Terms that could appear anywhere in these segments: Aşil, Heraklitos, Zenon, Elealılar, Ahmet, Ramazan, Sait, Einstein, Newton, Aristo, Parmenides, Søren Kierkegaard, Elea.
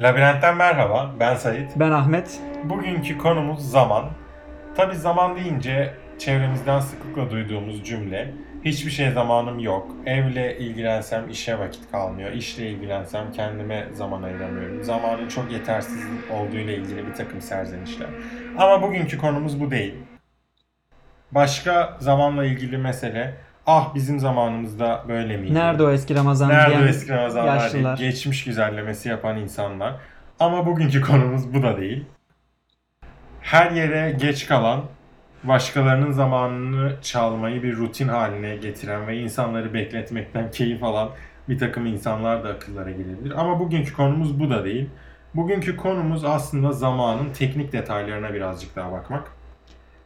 Labirentten merhaba, ben Sait. Ben Ahmet. Bugünkü konumuz zaman. Tabii zaman deyince çevremizden sıklıkla duyduğumuz cümle, hiçbir şeye zamanım yok, evle ilgilensem işe vakit kalmıyor, işle ilgilensem kendime zaman ayıramıyorum, zamanın çok yetersiz olduğuyla ilgili bir takım serzenişler. Ama bugünkü konumuz bu değil. Başka zamanla ilgili mesele, bizim zamanımızda böyle miydi? Nerede o eski Ramazan? Nerede o eski Ramazanlar diye geçmiş güzellemesi yapan insanlar. Ama bugünkü konumuz bu da değil. Her yere geç kalan, başkalarının zamanını çalmayı bir rutin haline getiren ve insanları bekletmekten keyif alan bir takım insanlar da akıllara gelebilir. Ama bugünkü konumuz bu da değil. Bugünkü konumuz aslında zamanın teknik detaylarına birazcık daha bakmak.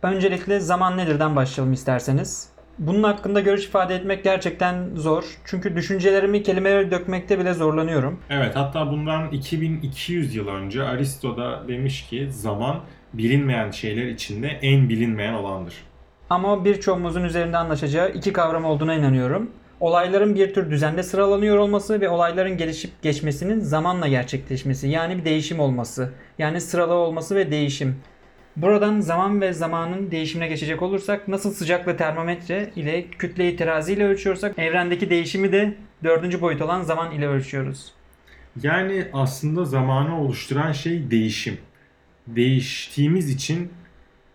Öncelikle zaman nedirden başlayalım isterseniz. Bunun hakkında görüş ifade etmek gerçekten zor. Çünkü düşüncelerimi kelimelere dökmekte bile zorlanıyorum. Evet, hatta bundan 2200 yıl önce Aristo da demiş ki zaman bilinmeyen şeyler içinde en bilinmeyen olandır. Ama birçoğumuzun üzerinde anlaşacağı iki kavram olduğuna inanıyorum. Olayların bir tür düzende sıralanıyor olması ve olayların gelişip geçmesinin zamanla gerçekleşmesi. Yani bir değişim olması. Yani sıralı olması ve değişim. Buradan zaman ve zamanın değişimine geçecek olursak, nasıl sıcaklığı termometre ile kütleyi terazi ile ölçüyorsak, evrendeki değişimi de dördüncü boyut olan zaman ile ölçüyoruz. Yani aslında zamanı oluşturan şey değişim. Değiştiğimiz için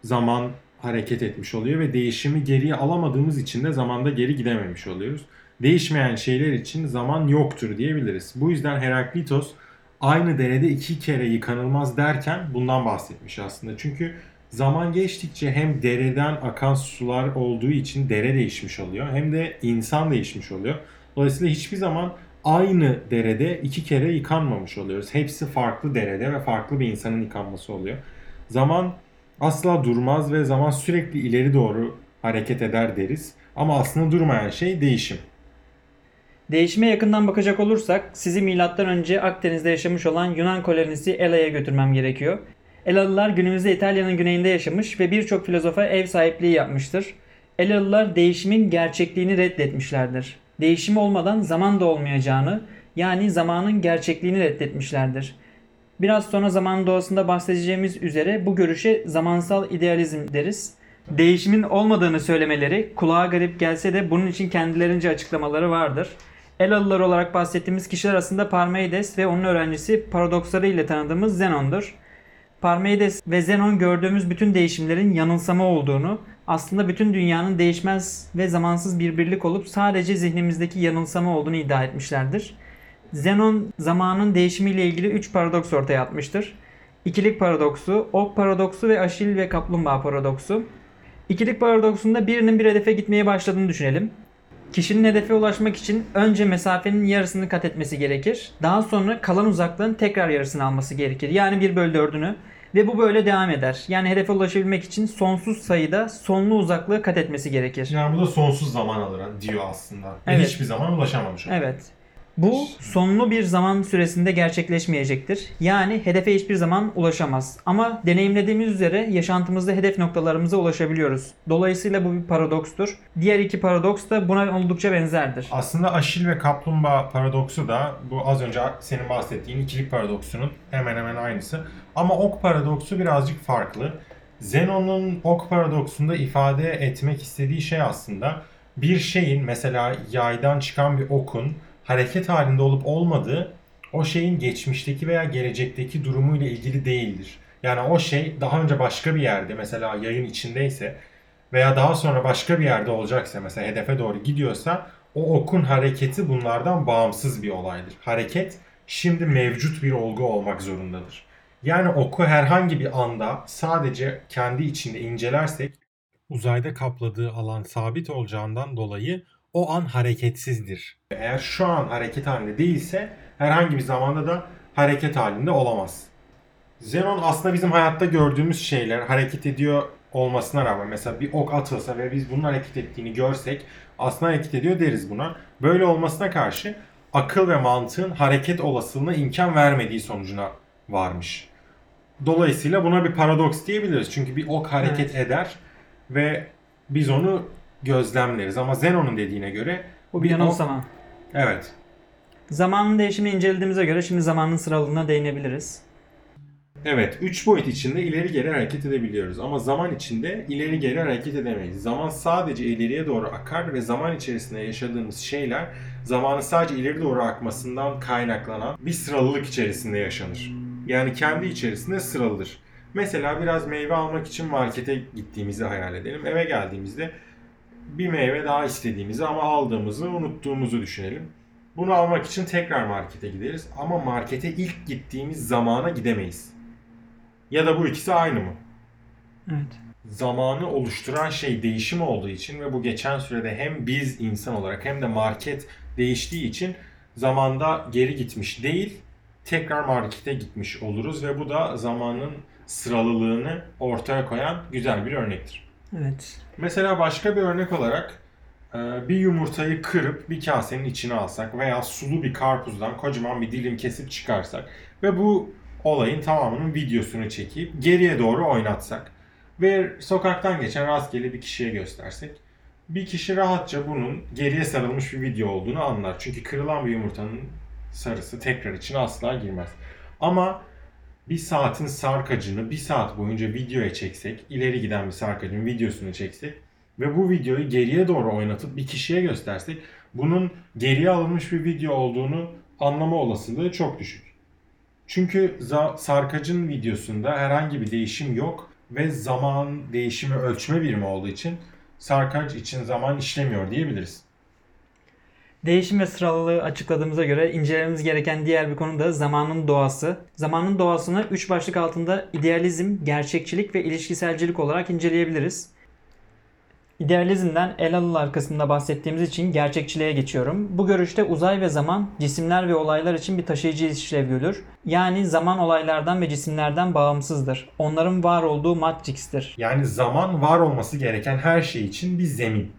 zaman hareket etmiş oluyor ve değişimi geriye alamadığımız için de zamanda geri gidememiş oluyoruz. Değişmeyen şeyler için zaman yoktur diyebiliriz. Bu yüzden Heraklitos aynı derede iki kere yıkanılmaz derken bundan bahsetmiş aslında. Çünkü zaman geçtikçe hem dereden akan sular olduğu için dere değişmiş oluyor, hem de insan değişmiş oluyor. Dolayısıyla hiçbir zaman aynı derede iki kere yıkanmamış oluyoruz. Hepsi farklı derede ve farklı bir insanın yıkanması oluyor. Zaman asla durmaz ve zaman sürekli ileri doğru hareket eder deriz. Ama aslında durmayan şey değişim. Değişime yakından bakacak olursak sizi M.Ö. Akdeniz'de yaşamış olan Yunan kolonisi Elea'ya götürmem gerekiyor. Elealılar günümüzde İtalya'nın güneyinde yaşamış ve birçok filozofa ev sahipliği yapmıştır. Elealılar değişimin gerçekliğini reddetmişlerdir. Değişim olmadan zaman da olmayacağını, yani zamanın gerçekliğini reddetmişlerdir. Biraz sonra zamanın doğasında bahsedeceğimiz üzere bu görüşe zamansal idealizm deriz. Değişimin olmadığını söylemeleri kulağa garip gelse de bunun için kendilerince açıklamaları vardır. Elealılar olarak bahsettiğimiz kişiler aslında Parmenides ve onun öğrencisi paradoksları ile tanıdığımız Zenon'dur. Parmenides ve Zenon gördüğümüz bütün değişimlerin yanılsama olduğunu, aslında bütün dünyanın değişmez ve zamansız bir birlik olup sadece zihnimizdeki yanılsama olduğunu iddia etmişlerdir. Zenon zamanın değişimiyle ilgili 3 paradoks ortaya atmıştır. İkilik paradoksu, ok paradoksu ve Aşil ve kaplumbağa paradoksu. İkilik paradoksunda birinin bir hedefe gitmeye başladığını düşünelim. Kişinin hedefe ulaşmak için önce mesafenin yarısını kat etmesi gerekir. Daha sonra kalan uzaklığın tekrar yarısını alması gerekir. Yani 1/4'ünü ve bu böyle devam eder. Yani hedefe ulaşabilmek için sonsuz sayıda sonlu uzaklığı kat etmesi gerekir. Yani bu da sonsuz zaman alır diyor aslında. Evet. Hiçbir zaman ulaşamamış olur. Evet. Bu sonlu bir zaman süresinde gerçekleşmeyecektir. Yani hedefe hiçbir zaman ulaşamaz. Ama deneyimlediğimiz üzere yaşantımızda hedef noktalarımıza ulaşabiliyoruz. Dolayısıyla bu bir paradokstur. Diğer iki paradoks da buna oldukça benzerdir. Aslında Aşil ve kaplumbağa paradoksu da bu az önce senin bahsettiğin ikilik paradoksunun hemen hemen aynısı. Ama ok paradoksu birazcık farklı. Zenon'un ok paradoksunda ifade etmek istediği şey aslında bir şeyin, mesela yaydan çıkan bir okun hareket halinde olup olmadığı o şeyin geçmişteki veya gelecekteki durumuyla ilgili değildir. Yani o şey daha önce başka bir yerde, mesela yayın içindeyse veya daha sonra başka bir yerde olacaksa, mesela hedefe doğru gidiyorsa, o okun hareketi bunlardan bağımsız bir olaydır. Hareket şimdi mevcut bir olgu olmak zorundadır. Yani oku herhangi bir anda sadece kendi içinde incelersek uzayda kapladığı alan sabit olacağından dolayı o an hareketsizdir. Eğer şu an hareket halinde değilse herhangi bir zamanda da hareket halinde olamaz. Zenon aslında bizim hayatta gördüğümüz şeyler hareket ediyor olmasına rağmen, mesela bir ok atılsa ve biz bunun hareket ettiğini görsek aslında hareket ediyor deriz buna. Böyle olmasına karşı akıl ve mantığın hareket olasılığına imkan vermediği sonucuna varmış. Dolayısıyla buna bir paradoks diyebiliriz. Çünkü bir ok hareket eder ve biz onu gözlemleriz. Ama Zenon'un dediğine göre bu bir yanılsama. Evet. Zamanın değişimini incelediğimize göre şimdi zamanın sıralığına değinebiliriz. Evet, 3 boyut içinde ileri geri hareket edebiliyoruz ama zaman içinde ileri geri hareket edemeyiz. Zaman sadece ileriye doğru akar ve zaman içerisinde yaşadığımız şeyler zamanın sadece ileri doğru akmasından kaynaklanan bir sıralılık içerisinde yaşanır. Yani kendi içerisinde sıralıdır. Mesela biraz meyve almak için markete gittiğimizi hayal edelim. Eve geldiğimizde bir meyve daha istediğimizi ama aldığımızı unuttuğumuzu düşünelim. Bunu almak için tekrar markete gideriz ama markete ilk gittiğimiz zamana gidemeyiz. Ya da bu ikisi aynı mı? Evet. Zamanı oluşturan şey değişim olduğu için ve bu geçen sürede hem biz insan olarak hem de market değiştiği için zamanda geri gitmiş değil, tekrar markete gitmiş oluruz ve bu da zamanın sıralılığını ortaya koyan güzel bir örnektir. Evet. Mesela başka bir örnek olarak bir yumurtayı kırıp bir kasenin içine alsak veya sulu bir karpuzdan kocaman bir dilim kesip çıkarsak ve bu olayın tamamının videosunu çekip geriye doğru oynatsak ve sokaktan geçen rastgele bir kişiye göstersek, bir kişi rahatça bunun geriye sarılmış bir video olduğunu anlar. Çünkü kırılan bir yumurtanın sarısı tekrar içine asla girmez. Ama bir saatin sarkacını bir saat boyunca videoya çeksek, ileri giden bir sarkacın videosunu çeksek ve bu videoyu geriye doğru oynatıp bir kişiye göstersek bunun geriye alınmış bir video olduğunu anlama olasılığı çok düşük. Çünkü sarkacın videosunda herhangi bir değişim yok ve zaman değişimi ölçme birimi olduğu için sarkaç için zaman işlemiyor diyebiliriz. Değişim ve sıralılığı açıkladığımıza göre incelememiz gereken diğer bir konu da zamanın doğası. Zamanın doğasını 3 başlık altında idealizm, gerçekçilik ve ilişkiselcilik olarak inceleyebiliriz. İdealizmden Elealılar kısmında bahsettiğimiz için gerçekçiliğe geçiyorum. Bu görüşte uzay ve zaman cisimler ve olaylar için bir taşıyıcı işlev görür. Yani zaman olaylardan ve cisimlerden bağımsızdır. Onların var olduğu matrixtir. Yani zaman var olması gereken her şey için bir zemin.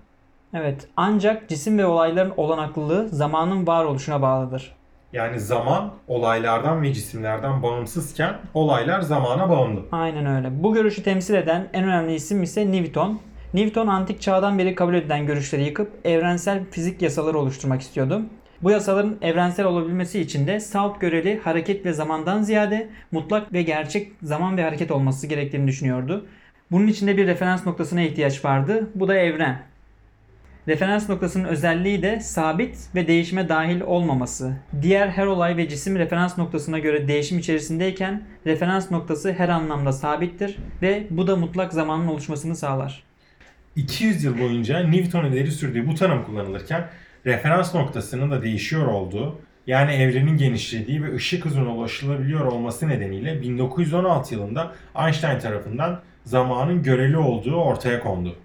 Evet, ancak cisim ve olayların olanaklılığı zamanın varoluşuna bağlıdır. Yani zaman olaylardan ve cisimlerden bağımsızken olaylar zamana bağımlı. Aynen öyle. Bu görüşü temsil eden en önemli isim ise Newton. Newton antik çağdan beri kabul edilen görüşleri yıkıp evrensel fizik yasaları oluşturmak istiyordu. Bu yasaların evrensel olabilmesi için de salt göreli hareket ve zamandan ziyade mutlak ve gerçek zaman ve hareket olması gerektiğini düşünüyordu. Bunun için de bir referans noktasına ihtiyaç vardı. Bu da evren. Referans noktasının özelliği de sabit ve değişime dahil olmaması. Diğer her olay ve cisim referans noktasına göre değişim içerisindeyken referans noktası her anlamda sabittir ve bu da mutlak zamanın oluşmasını sağlar. 200 yıl boyunca Newton'un ileri sürdüğü bu tanım kullanılırken referans noktasının da değişiyor olduğu, yani evrenin genişlediği ve ışık hızına ulaşılabiliyor olması nedeniyle 1916 yılında Einstein tarafından zamanın göreli olduğu ortaya kondu.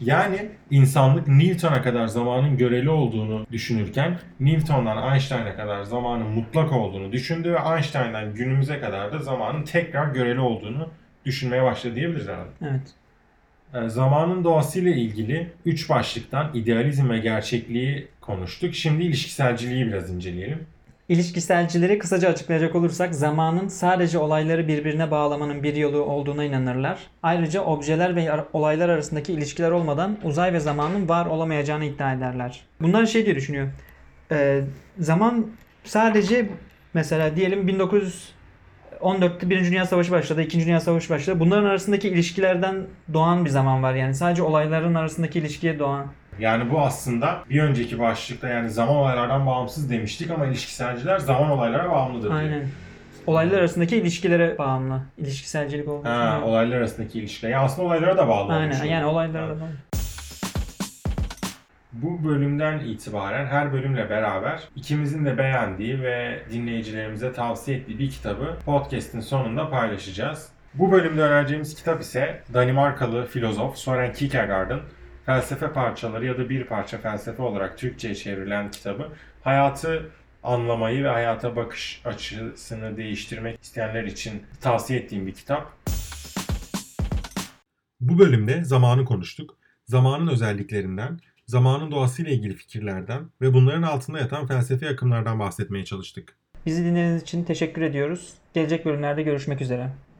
Yani insanlık Newton'a kadar zamanın göreli olduğunu düşünürken Newton'dan Einstein'a kadar zamanın mutlak olduğunu düşündü ve Einstein'dan günümüze kadar da zamanın tekrar göreli olduğunu düşünmeye başladı diyebiliriz herhalde. Evet. Zamanın doğasıyla ilgili 3 başlıktan idealizm ve gerçekliği konuştuk. Şimdi ilişkiselciliği biraz inceleyelim. İlişkiselcileri kısaca açıklayacak olursak zamanın sadece olayları birbirine bağlamanın bir yolu olduğuna inanırlar. Ayrıca objeler ve olaylar arasındaki ilişkiler olmadan uzay ve zamanın var olamayacağını iddia ederler. Bunlar şey diye düşünüyor. Zaman sadece mesela diyelim 1914'te 1. Dünya Savaşı başladı, 2. Dünya Savaşı başladı. Bunların arasındaki ilişkilerden doğan bir zaman var. Yani sadece olayların arasındaki ilişkiye doğan. Yani bu aslında bir önceki başlıkta yani zaman olaylardan bağımsız demiştik ama ilişkiselciler zaman olaylara bağımlıdır diyor. Aynen. Olaylar arasındaki ilişkilere bağımlı. İlişkiselcilik olduğu için. Ha, olaylar arasındaki ilişkiler. Yani aslında olaylara da bağlı. Aynen. Yani olaylara da bağlı. Bu bölümden itibaren her bölümle beraber ikimizin de beğendiği ve dinleyicilerimize tavsiye ettiği bir kitabı podcast'in sonunda paylaşacağız. Bu bölümde önereceğimiz kitap ise Danimarkalı filozof Søren Kierkegaard'ın Felsefe Parçaları ya da Bir Parça Felsefe olarak Türkçe'ye çevrilen kitabı. Hayatı anlamayı ve hayata bakış açısını değiştirmek isteyenler için tavsiye ettiğim bir kitap. Bu bölümde zamanı konuştuk. Zamanın özelliklerinden, zamanın doğasıyla ilgili fikirlerden ve bunların altında yatan felsefi akımlardan bahsetmeye çalıştık. Bizi dinlediğiniz için teşekkür ediyoruz. Gelecek bölümlerde görüşmek üzere.